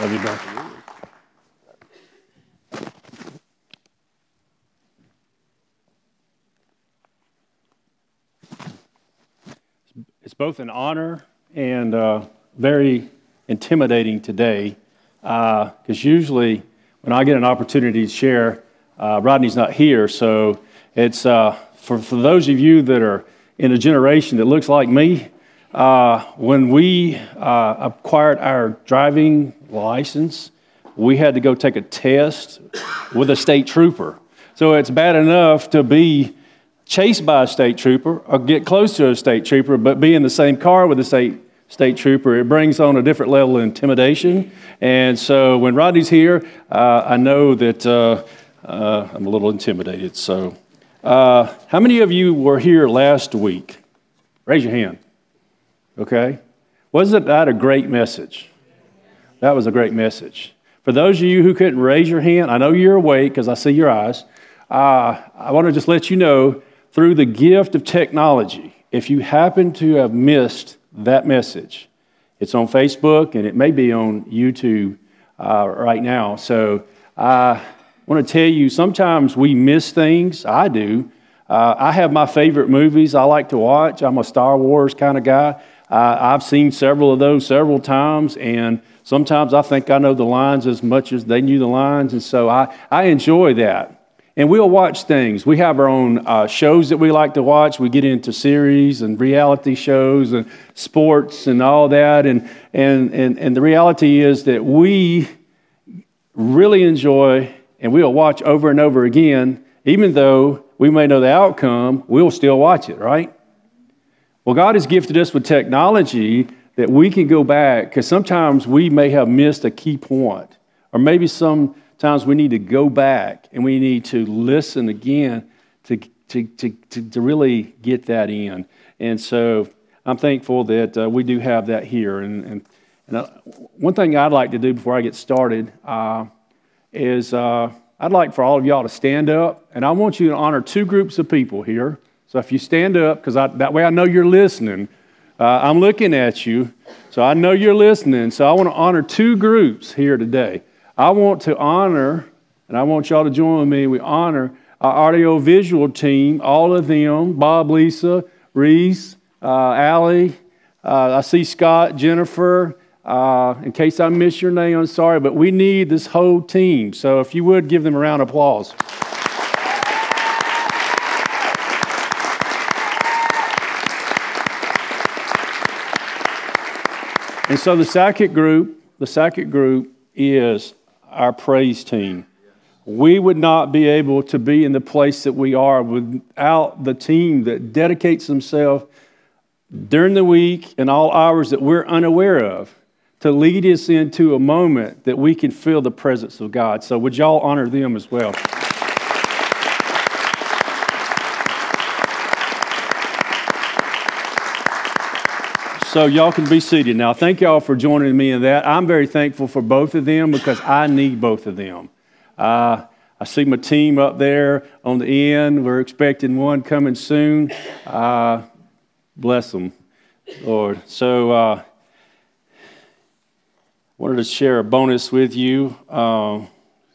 Love you, bro. It's both an honor and very intimidating today, because usually when I get an opportunity to share, Rodney's not here, so it's for those of you that are in a generation that looks like me. When we acquired our driving license, we had to go take a test with a state trooper. So it's bad enough to be chased by a state trooper or get close to a state trooper, but be in the same car with a state trooper, it brings on a different level of intimidation. And so when Rodney's here, I know that I'm a little intimidated. So how many of you were here last week? Raise your hand. Okay? Wasn't that a great message? That was a great message. For those of you who couldn't raise your hand, I know you're awake because I see your eyes. I want to just let you know, through the gift of technology, if you happen to have missed that message, it's on Facebook and it may be on YouTube right now. So I want to tell you, sometimes we miss things. I do. I have my favorite movies I like to watch. I'm a Star Wars kind of guy. I've seen several of those several times, and sometimes I think I know the lines as much as they knew the lines, and so I enjoy that. And we'll watch things. We have our own shows that we like to watch. We get into series and reality shows and sports and all that, and the reality is that we really enjoy, and we'll watch over and over again, even though we may know the outcome, we'll still watch it, right? Well, God has gifted us with technology that we can go back, because sometimes we may have missed a key point, or maybe sometimes we need to go back and we need to listen again to really get that in. And so I'm thankful that we do have that here. And one thing I'd like to do before I get started is I'd like for all of y'all to stand up, and I want you to honor two groups of people here. So if you stand up, because that way I know you're listening. I'm looking at you, so I know you're listening. So I want to honor two groups here today. I want to honor, and I want y'all to join me, we honor our audio-visual team, all of them, Bob, Lisa, Reese, Allie, I see Scott, Jennifer. In case I miss your name, I'm sorry, but we need this whole team. So if you would, give them a round of applause. And so the second group is our praise team. We would not be able to be in the place that we are without the team that dedicates themselves during the week and all hours that we're unaware of, to lead us into a moment that we can feel the presence of God. So would y'all honor them as well? So y'all can be seated now. Thank y'all for joining me in that. I'm very thankful for both of them because I need both of them. I see my team up there on the end. We're expecting one coming soon. Bless them, Lord. So wanted to share a bonus with you.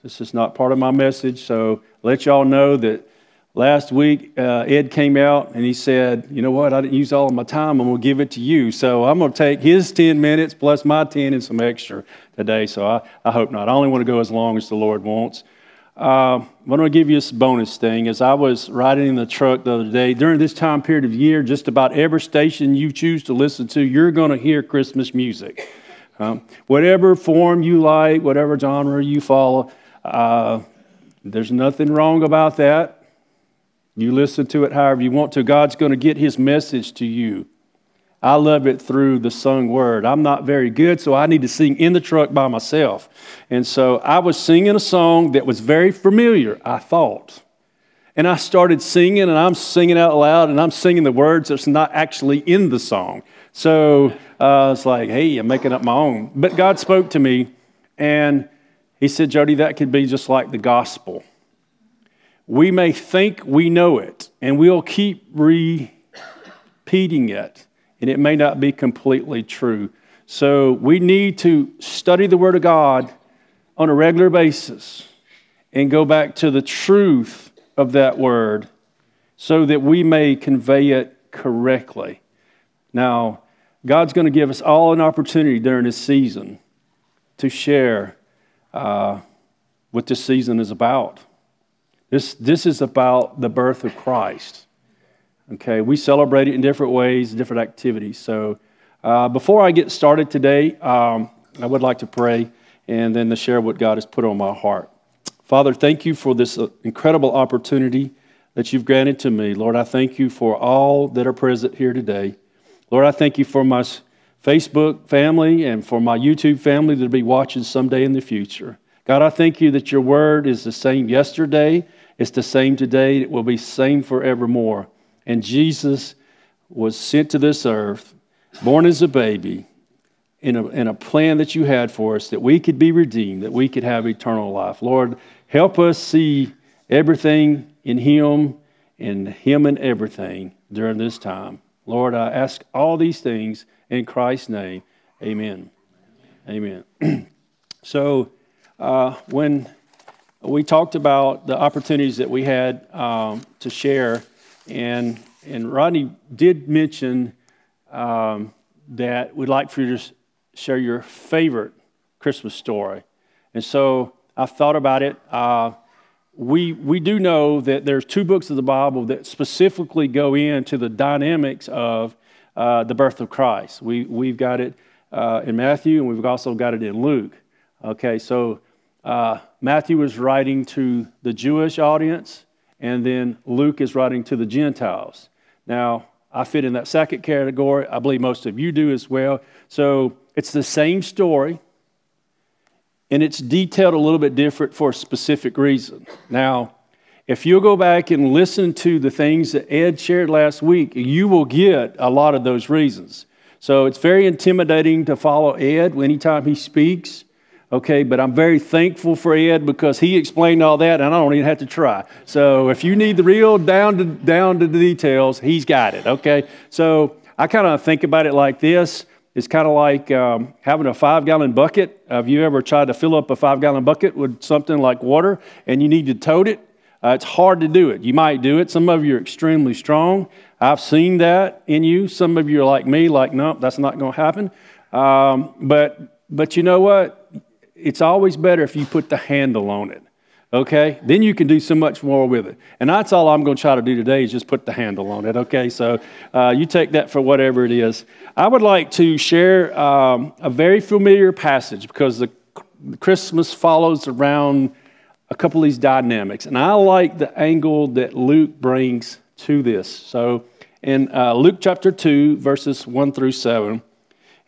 This is not part of my message, so let y'all know that last week Ed came out and he said, you know what, I didn't use all of my time, I'm going to give it to you. So I'm going to take his 10 minutes plus my 10 and some extra today, so I hope not. I only want to go as long as the Lord wants. I'm going to give you a bonus thing. As I was riding in the truck the other day, during this time period of year, just about every station you choose to listen to, you're going to hear Christmas music. Whatever form you like, whatever genre you follow, there's nothing wrong about that. You listen to it however you want to. God's going to get his message to you. I love it through the sung word. I'm not very good, so I need to sing in the truck by myself. And so I was singing a song that was very familiar, I thought. And I started singing, and I'm singing out loud, and I'm singing the words that's not actually in the song. So it's like, hey, I'm making up my own. But God spoke to me, and he said, Jody, that could be just like the gospel. We may think we know it, and we'll keep repeating it, and it may not be completely true. So we need to study the Word of God on a regular basis and go back to the truth of that Word so that we may convey it correctly. Now, God's going to give us all an opportunity during this season to share what this season is about. This is about the birth of Christ. Okay, we celebrate it in different ways, different activities. So before I get started today, I would like to pray and then to share what God has put on my heart. Father, thank you for this incredible opportunity that you've granted to me. Lord, I thank you for all that are present here today. Lord, I thank you for my Facebook family and for my YouTube family that'll be watching someday in the future. God, I thank you that your word is the same yesterday, it's the same today, it will be same forevermore. And Jesus was sent to this earth, born as a baby, in a plan that you had for us, that we could be redeemed, that we could have eternal life. Lord, help us see everything in Him, and Him in everything during this time. Lord, I ask all these things in Christ's name. Amen. Amen. Amen. So, when we talked about the opportunities that we had to share, and Rodney did mention that we'd like for you to share your favorite Christmas story. And so I thought about it. We do know that there's two books of the Bible that specifically go into the dynamics of the birth of Christ. We've got it in Matthew, and we've also got it in Luke. Okay, so Matthew is writing to the Jewish audience, and then Luke is writing to the Gentiles. Now, I fit in that second category. I believe most of you do as well. So it's the same story, and it's detailed a little bit different for a specific reason. Now, if you'll go back and listen to the things that Ed shared last week, you will get a lot of those reasons. So it's very intimidating to follow Ed anytime he speaks, okay? But I'm very thankful for Ed because he explained all that, and I don't even have to try. So if you need the real down to the details, he's got it, okay? So I kind of think about it like this. It's kind of like having a 5-gallon bucket. Have you ever tried to fill up a 5-gallon bucket with something like water and you need to tote it? It's hard to do it. You might do it. Some of you are extremely strong. I've seen that in you. Some of you are like me, like, no, that's not going to happen. But you know what? It's always better if you put the handle on it, okay? Then you can do so much more with it. And that's all I'm going to try to do today is just put the handle on it, okay? So you take that for whatever it is. I would like to share a very familiar passage because the Christmas follows around a couple of these dynamics. And I like the angle that Luke brings to this. So in Luke chapter 2, verses 1 through 7,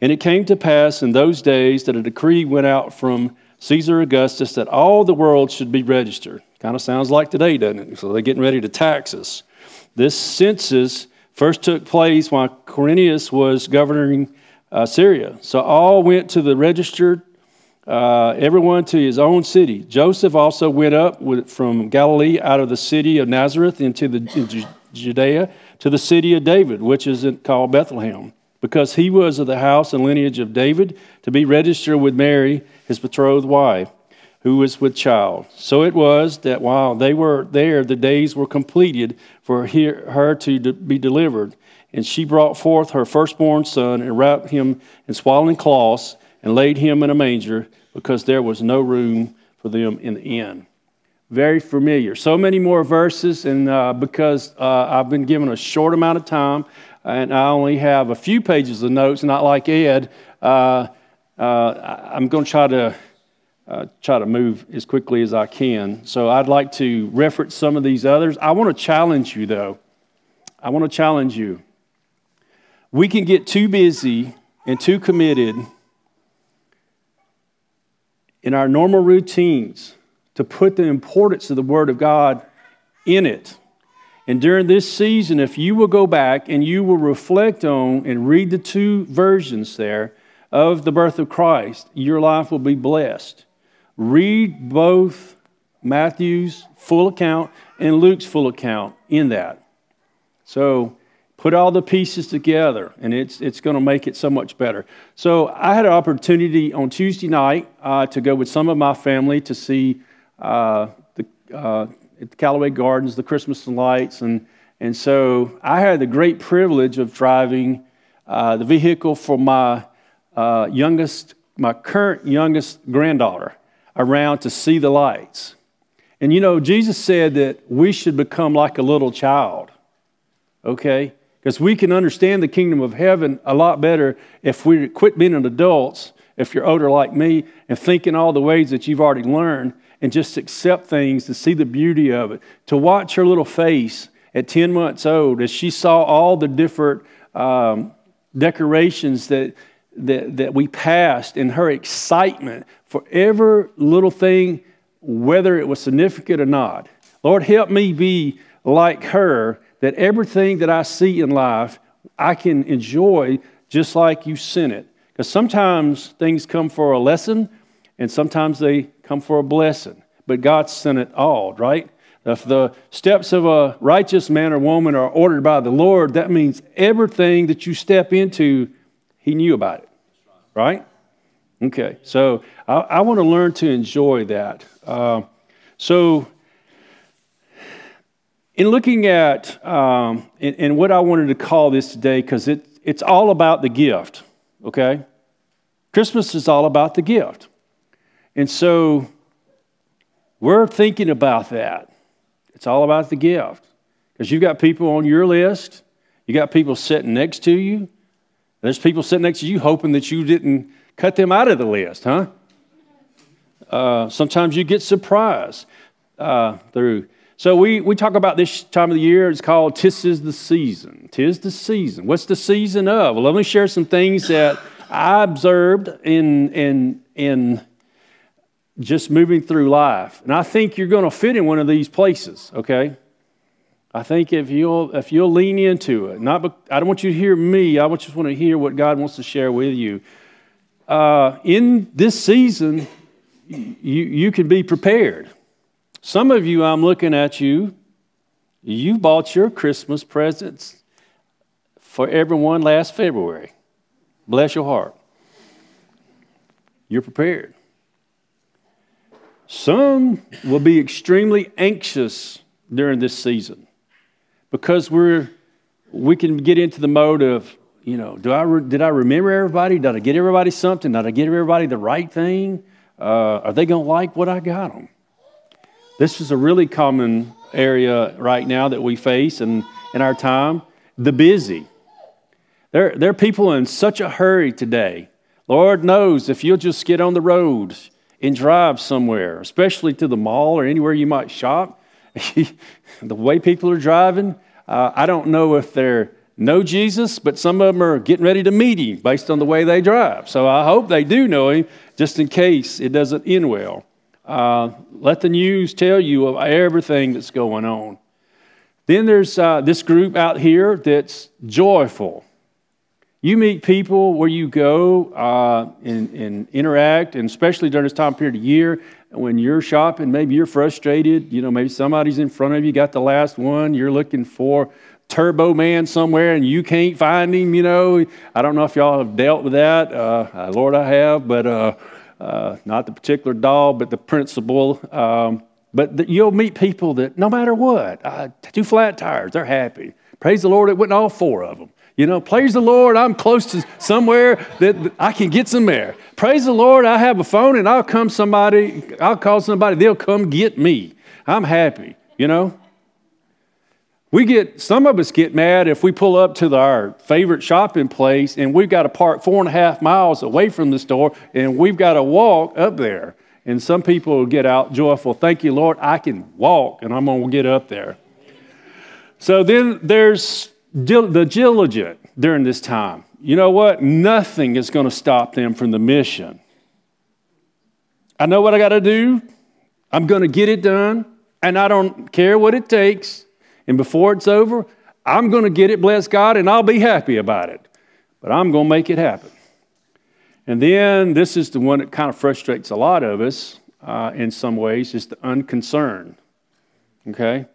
and it came to pass in those days that a decree went out from Caesar Augustus that all the world should be registered. Kind of sounds like today, doesn't it? So they're getting ready to tax us. This census first took place while Quirinius was governing Syria. So all went to the registered, everyone to his own city. Joseph also went up from Galilee out of the city of Nazareth into Judea to the city of David, which is called Bethlehem, because he was of the house and lineage of David, to be registered with Mary, his betrothed wife, who was with child. So it was that while they were there, the days were completed for her to be delivered. And she brought forth her firstborn son and wrapped him in swaddling cloths and laid him in a manger, because there was no room for them in the inn. Very familiar. So many more verses, and because I've been given a short amount of time, and I only have a few pages of notes, not like Ed, I'm going to try to move as quickly as I can. So I'd like to reference some of these others. I want to challenge you, though. I want to challenge you. We can get too busy and too committed in our normal routines to put the importance of the Word of God in it. And during this season, if you will go back and you will reflect on and read the two versions there of the birth of Christ, your life will be blessed. Read both Matthew's full account and Luke's full account in that. So Put all the pieces together, and it's going to make it so much better. So I had an opportunity on Tuesday night to go with some of my family to see at the Callaway Gardens, the Christmas lights, and so I had the great privilege of driving the vehicle for my current youngest granddaughter around to see the lights. And you know, Jesus said that we should become like a little child, okay? Because we can understand the kingdom of heaven a lot better if we quit being adults, if you're older like me, and thinking all the ways that you've already learned and just accept things, to see the beauty of it, to watch her little face at 10 months old as she saw all the different decorations that we passed, and her excitement for every little thing, whether it was significant or not. Lord, help me be like her, that everything that I see in life, I can enjoy just like you sent it. Because sometimes things come for a lesson, and sometimes they come for a blessing. But God sent it all, right? If the steps of a righteous man or woman are ordered by the Lord, that means everything that you step into, He knew about it, right? Okay, so I want to learn to enjoy that. So in looking at, and what I wanted to call this today, because it's all about the gift, okay? Christmas is all about the gift. And so we're thinking about that. It's all about the gift. Because you've got people on your list. You got people sitting next to you. There's people sitting next to you hoping that you didn't cut them out of the list, huh? Sometimes you get surprised through. So we talk about this time of the year. It's called "Tis is the Season." Tis the season. What's the season of? Well, let me share some things that I observed in just moving through life. And I think you're going to fit in one of these places, okay? I think if you'll lean into it. I don't want you to hear me. I just want to hear what God wants to share with you. In this season, you can be prepared. Some of you, I'm looking at you, you bought your Christmas presents for everyone last February. Bless your heart. You're prepared. Some will be extremely anxious during this season because we can get into the mode of, you know, did I remember everybody? Did I get everybody something? Did I get everybody the right thing? Are they going to like what I got them? This is a really common area right now that we face in our time, the busy. There are people in such a hurry today. Lord knows if you'll just get on the road and drive somewhere, especially to the mall or anywhere you might shop. The way people are driving, I don't know if they're know Jesus, but some of them are getting ready to meet Him based on the way they drive. So I hope they do know Him, just in case it doesn't end well. Let the news tell you of everything that's going on. Then there's this group out here that's joyful. You meet people where you go and interact, and especially during this time period of year, when you're shopping, maybe you're frustrated. You know, maybe somebody's in front of you, got the last one. You're looking for Turbo Man somewhere, and you can't find him, you know. I don't know if y'all have dealt with that. Lord, I have, but not the particular doll, but the principle. But you'll meet people that no matter what, two flat tires, they're happy. Praise the Lord, it wasn't all four of them. You know, praise the Lord, I'm close to somewhere that I can get some air. Praise the Lord, I have a phone and I'll call somebody, they'll come get me. I'm happy, you know. Some of us get mad if we pull up to our favorite shopping place and we've got to park 4.5 miles away from the store and we've got to walk up there. And some people get out joyful, thank you, Lord, I can walk and I'm going to get up there. So then there's the diligent during this time. You know what? Nothing is going to stop them from the mission. I know what I got to do. I'm going to get it done, and I don't care what it takes. And before it's over, I'm going to get it, bless God, and I'll be happy about it. But I'm going to make it happen. And then this is the one that kind of frustrates a lot of us in some ways, is the unconcerned. Okay?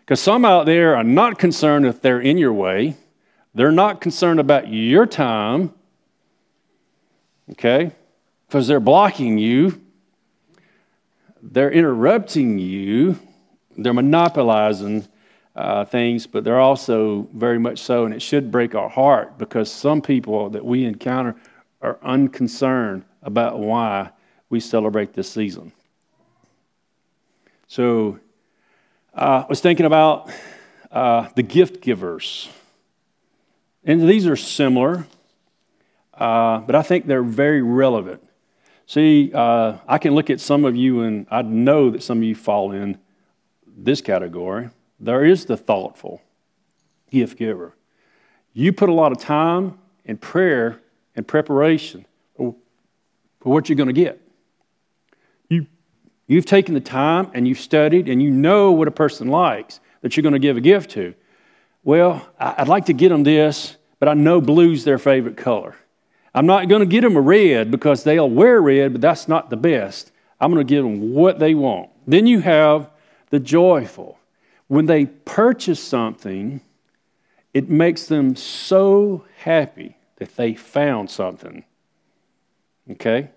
Because some out there are not concerned if they're in your way. They're not concerned about your time, okay, because they're blocking you. They're interrupting you. They're monopolizing things, but they're also very much so, and it should break our heart because some people that we encounter are unconcerned about why we celebrate this season. So I was thinking about the gift givers. And these are similar, but I think they're very relevant. See, I can look at some of you, and I know that some of you fall in this category. There is the thoughtful gift giver. You put a lot of time and prayer and preparation for what you're going to get. You've taken the time, and you've studied, and you know what a person likes that you're going to give a gift to. Well, I'd like to get them this, but I know blue's their favorite color. I'm not going to get them a red because they'll wear red, but that's not the best. I'm going to give them what they want. Then you have the joyful. When they purchase something, it makes them so happy that they found something. Okay?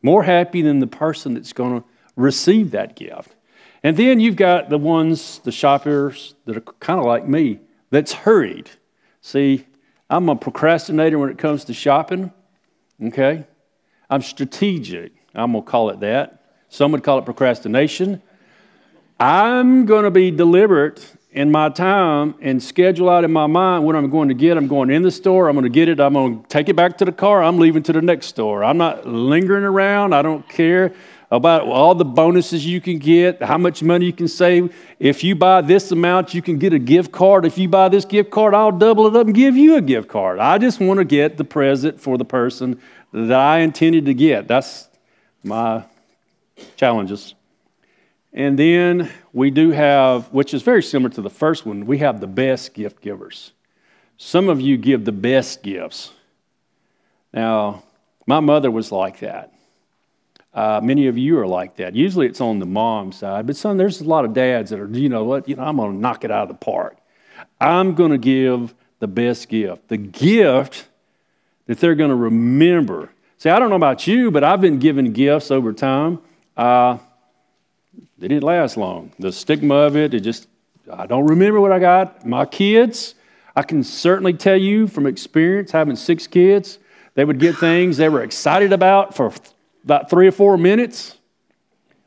More happy than the person that's going to receive that gift. And then you've got the ones, the shoppers, that are kind of like me, that's hurried. See, I'm a procrastinator when it comes to shopping, okay? I'm strategic. I'm going to call it that. Some would call it procrastination. I'm going to be deliberate in my time and schedule out in my mind what I'm going to get. I'm going in the store. I'm going to get it. I'm going to take it back to the car. I'm leaving to the next store. I'm not lingering around. I don't care about all the bonuses you can get, how much money you can save. If you buy this amount, you can get a gift card. If you buy this gift card, I'll double it up and give you a gift card. I just want to get the present for the person that I intended to get. That's my challenges. And then we do have, which is very similar to the first one, we have the best gift givers. Some of you give the best gifts. Now, my mother was like that. Many of you are like that. Usually it's on the mom side, but son, there's a lot of dads that are, you know what, I'm going to knock it out of the park. I'm going to give the best gift, the gift that they're going to remember. See, I don't know about you, but I've been giving gifts over time. They didn't last long. The stigma of it, I don't remember what I got. My kids, I can certainly tell you from experience, having 6 kids, they would get things they were excited about for about 3 or 4 minutes.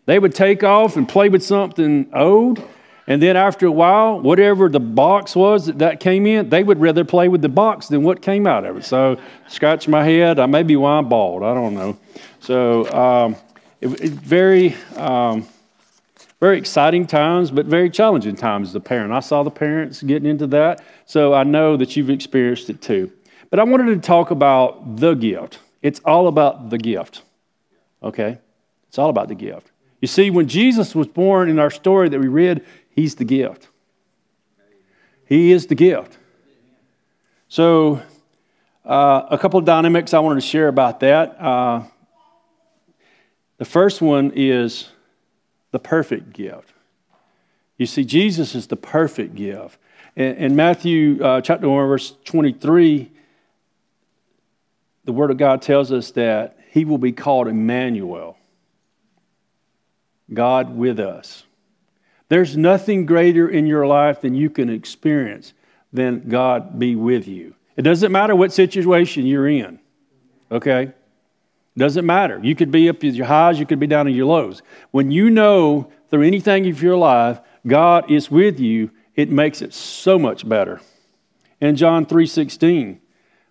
They would take off and play with something old, and then after a while, whatever the box was that came in, they would rather play with the box than what came out of it. So, scratch my head. I may be why I'm bald. I don't know. So, very exciting times, but very challenging times as a parent. I saw the parents getting into that, so I know that you've experienced it too. But I wanted to talk about the gift. It's all about the gift. Okay? It's all about the gift. You see, when Jesus was born in our story that we read, he's the gift. He is the gift. So, a couple of dynamics I wanted to share about that. The first one is the perfect gift. You see, Jesus is the perfect gift. In Matthew chapter 1, verse 23, the Word of God tells us that he will be called Emmanuel, God with us. There's nothing greater in your life than you can experience than God be with you. It doesn't matter what situation you're in, okay? Doesn't matter. You could be up at your highs, you could be down at your lows. When you know through anything of your life, God is with you, it makes it so much better. In John 3:16,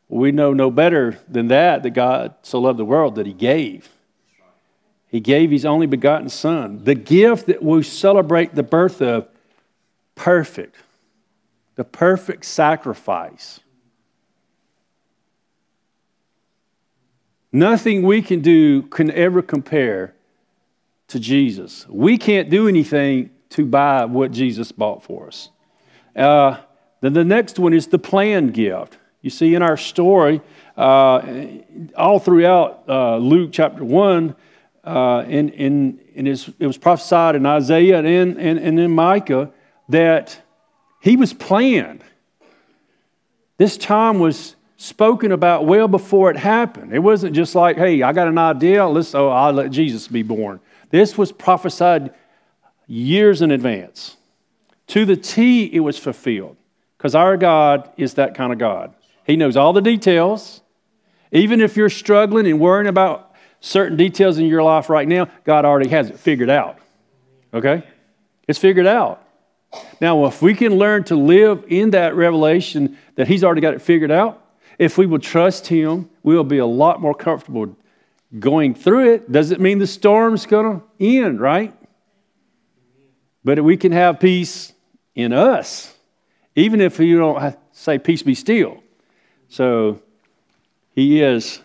we know no better than that God so loved the world that he gave. He gave his only begotten Son. The gift that we celebrate the birth of, perfect. The perfect sacrifice. Nothing we can do can ever compare to Jesus. We can't do anything to buy what Jesus bought for us. Then the next one is the planned gift. You see, in our story, all throughout Luke chapter 1, it was prophesied in Isaiah and in Micah that he was planned. This time was spoken about well before it happened. It wasn't just like, hey, I got an idea, I'll let Jesus be born. This was prophesied years in advance. To the T, it was fulfilled. Because our God is that kind of God. He knows all the details. Even if you're struggling and worrying about certain details in your life right now, God already has it figured out. Okay? It's figured out. Now, if we can learn to live in that revelation that He's already got it figured out, if we will trust Him, we'll be a lot more comfortable going through it. Doesn't mean the storm's going to end, right? But we can have peace in us. Even if you don't say, peace be still. So, He is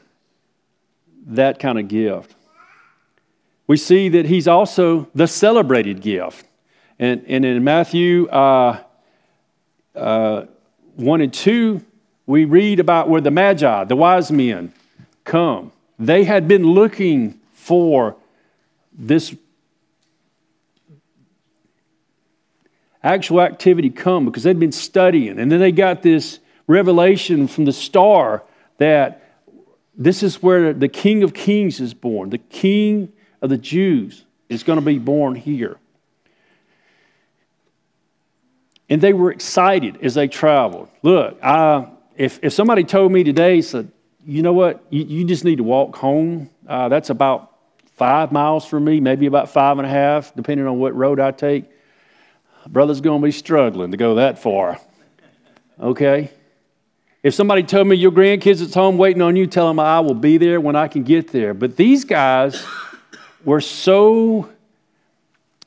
that kind of gift. We see that He's also the celebrated gift. And in Matthew 1 and 2, we read about where the Magi, the wise men, come. They had been looking for this actual activity come because they'd been studying. And then they got this revelation from the star that this is where the King of Kings is born. The King of the Jews is going to be born here. And they were excited as they traveled. Look, if somebody told me today, said, you know what, you just need to walk home. That's about 5 miles from me, maybe about 5.5, depending on what road I take. Brother's going to be struggling to go that far. Okay? If somebody told me your grandkids at home waiting on you, tell them I will be there when I can get there. But these guys were so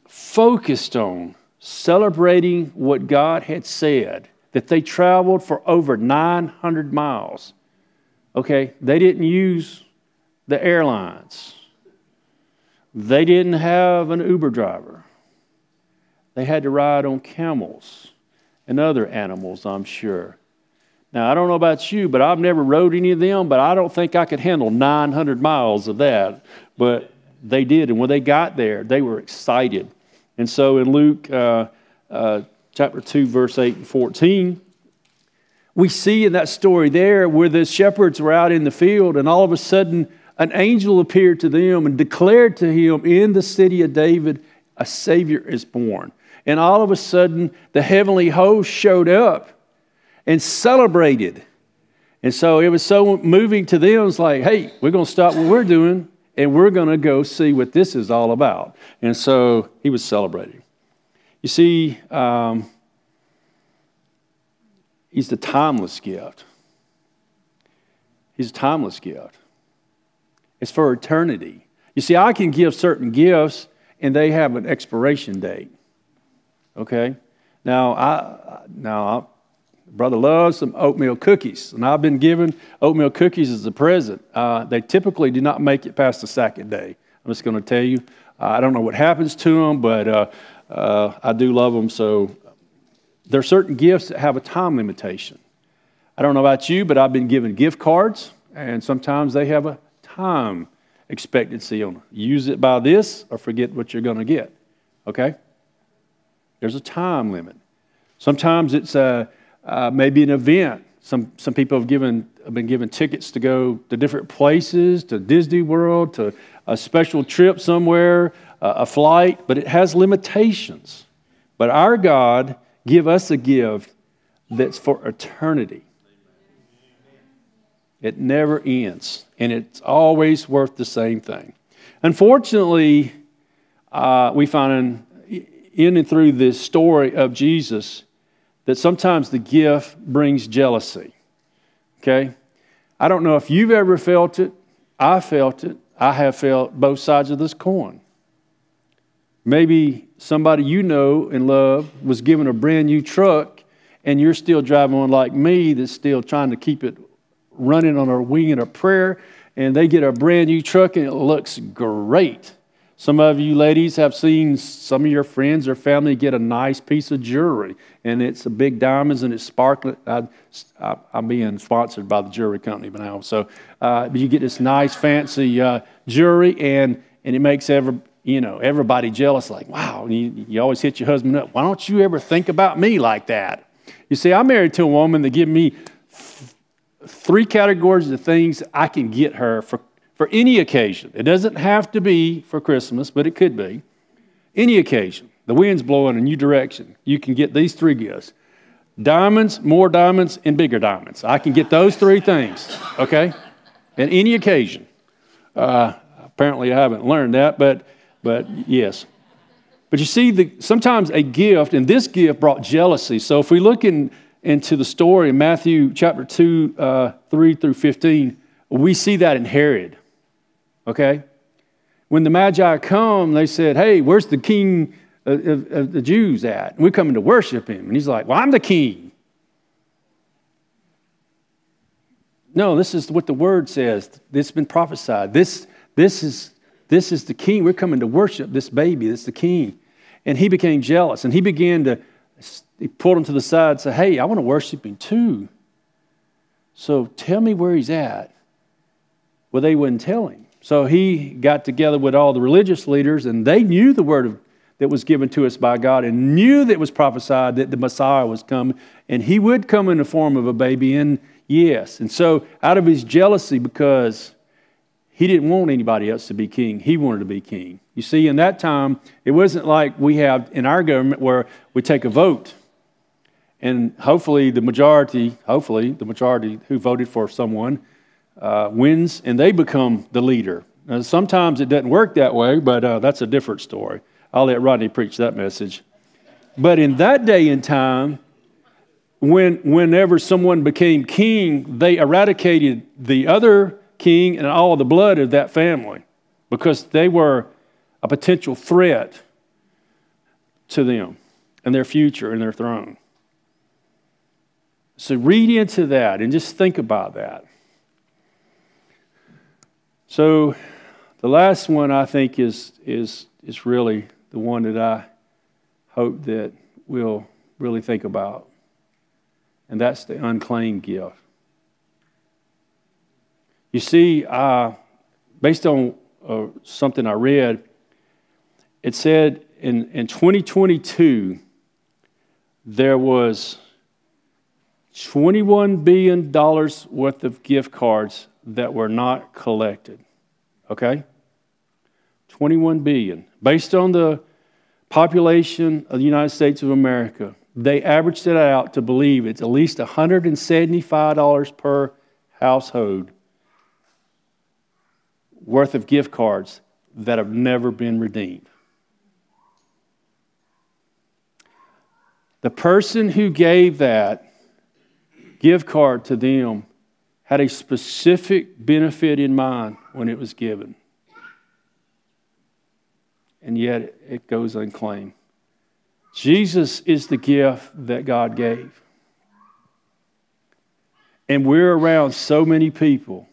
focused on celebrating what God had said that they traveled for over 900 miles. Okay, they didn't use the airlines. They didn't have an Uber driver. They had to ride on camels and other animals, I'm sure. Now, I don't know about you, but I've never rode any of them, but I don't think I could handle 900 miles of that. But they did, and when they got there, they were excited. And so in Luke chapter 2, verse 8 and 14, we see in that story there where the shepherds were out in the field, and all of a sudden an angel appeared to them and declared to him, in the city of David, a Savior is born. And all of a sudden the heavenly host showed up and celebrated. And so it was so moving to them. It's like, hey, we're going to stop what we're doing and we're going to go see what this is all about. And so he was celebrating. You see, he's the timeless gift. He's a timeless gift. It's for eternity. You see, I can give certain gifts and they have an expiration date. Okay? Now, Brother loves some oatmeal cookies, and I've been given oatmeal cookies as a present. They typically do not make it past the second day. I'm just going to tell you. I don't know what happens to them, but I do love them. So there are certain gifts that have a time limitation. I don't know about you, but I've been given gift cards, and sometimes they have a time expectancy on them. Use it by this or forget what you're going to get. Okay? There's a time limit. Sometimes it's maybe an event. Some people have been given tickets to go to different places, to Disney World, to a special trip somewhere, a flight, but it has limitations. But our God give us a gift that's for eternity. It never ends, and it's always worth the same thing. Unfortunately, we find in and through this story of Jesus that sometimes the gift brings jealousy, okay? I don't know if you've ever felt it. I felt it. I have felt both sides of this coin. Maybe somebody you know and love was given a brand new truck and you're still driving one like me that's still trying to keep it running on a wing and a prayer, and they get a brand new truck and it looks great. Some of you ladies have seen some of your friends or family get a nice piece of jewelry, and it's a big diamonds and it's sparkling. I'm being sponsored by the jewelry company now, so you get this nice fancy jewelry, and it makes everybody jealous. Like, wow, you always hit your husband up. Why don't you ever think about me like that? You see, I'm married to a woman that gave me three categories of things I can get her for any occasion. It doesn't have to be for Christmas, but it could be. Any occasion. The wind's blowing in a new direction. You can get these three gifts. Diamonds, more diamonds, and bigger diamonds. I can get those three things, okay? And any occasion. Apparently, I haven't learned that, but yes. But you see, sometimes a gift, and this gift brought jealousy. So if we look into the story in Matthew chapter 2, 3 through 15, we see that in Herod, okay? When the Magi come, they said, hey, where's the king of the Jews at? And we're coming to worship him. And he's like, well, I'm the king. No, this is what the word says. This has been prophesied. This is the king. We're coming to worship this baby. This is the king. And he became jealous. And he pulled him to the side and said, hey, I want to worship him too. So tell me where he's at. Well, they wouldn't tell him. So he got together with all the religious leaders, and they knew the word that was given to us by God, and knew that it was prophesied that the Messiah was coming, and he would come in the form of a baby, and yes. And so out of his jealousy, because he didn't want anybody else to be king, he wanted to be king. You see, in that time, it wasn't like we have in our government where we take a vote, and hopefully the majority who voted for someone wins, and they become the leader. Now, sometimes it doesn't work that way, but that's a different story. I'll let Rodney preach that message. But in that day and time, whenever someone became king, they eradicated the other king and all of the blood of that family because they were a potential threat to them and their future and their throne. So read into that and just think about that. So the last one I think is really the one that I hope that we'll really think about. And that's the unclaimed gift. You see, based on something I read, it said in 2022, there was $21 billion worth of gift cards that were not collected. Okay? 21 billion. Based on the population of the United States of America, they averaged it out to believe it's at least $175 per household worth of gift cards that have never been redeemed. The person who gave that gift card to them had a specific benefit in mind when it was given. And yet it goes unclaimed. Jesus is the gift that God gave. And we're around so many people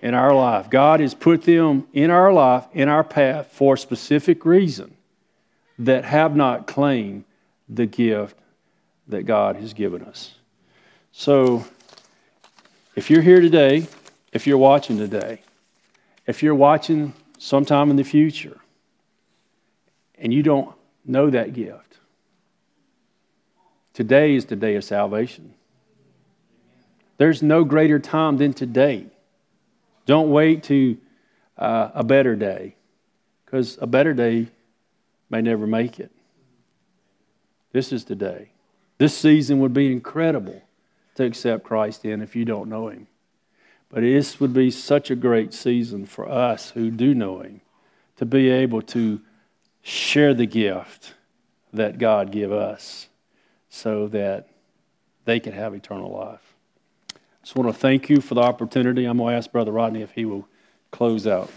in our life. God has put them in our life, in our path, for a specific reason, that have not claimed the gift that God has given us. So if you're here today, if you're watching today, if you're watching sometime in the future, and you don't know that gift, today is the day of salvation. There's no greater time than today. Don't wait to a better day, because a better day may never make it. This is the day. This season would be incredible to accept Christ in if you don't know him. But this would be such a great season for us who do know him to be able to share the gift that God gave us so that they can have eternal life. I just want to thank you for the opportunity. I'm going to ask Brother Rodney if he will close out.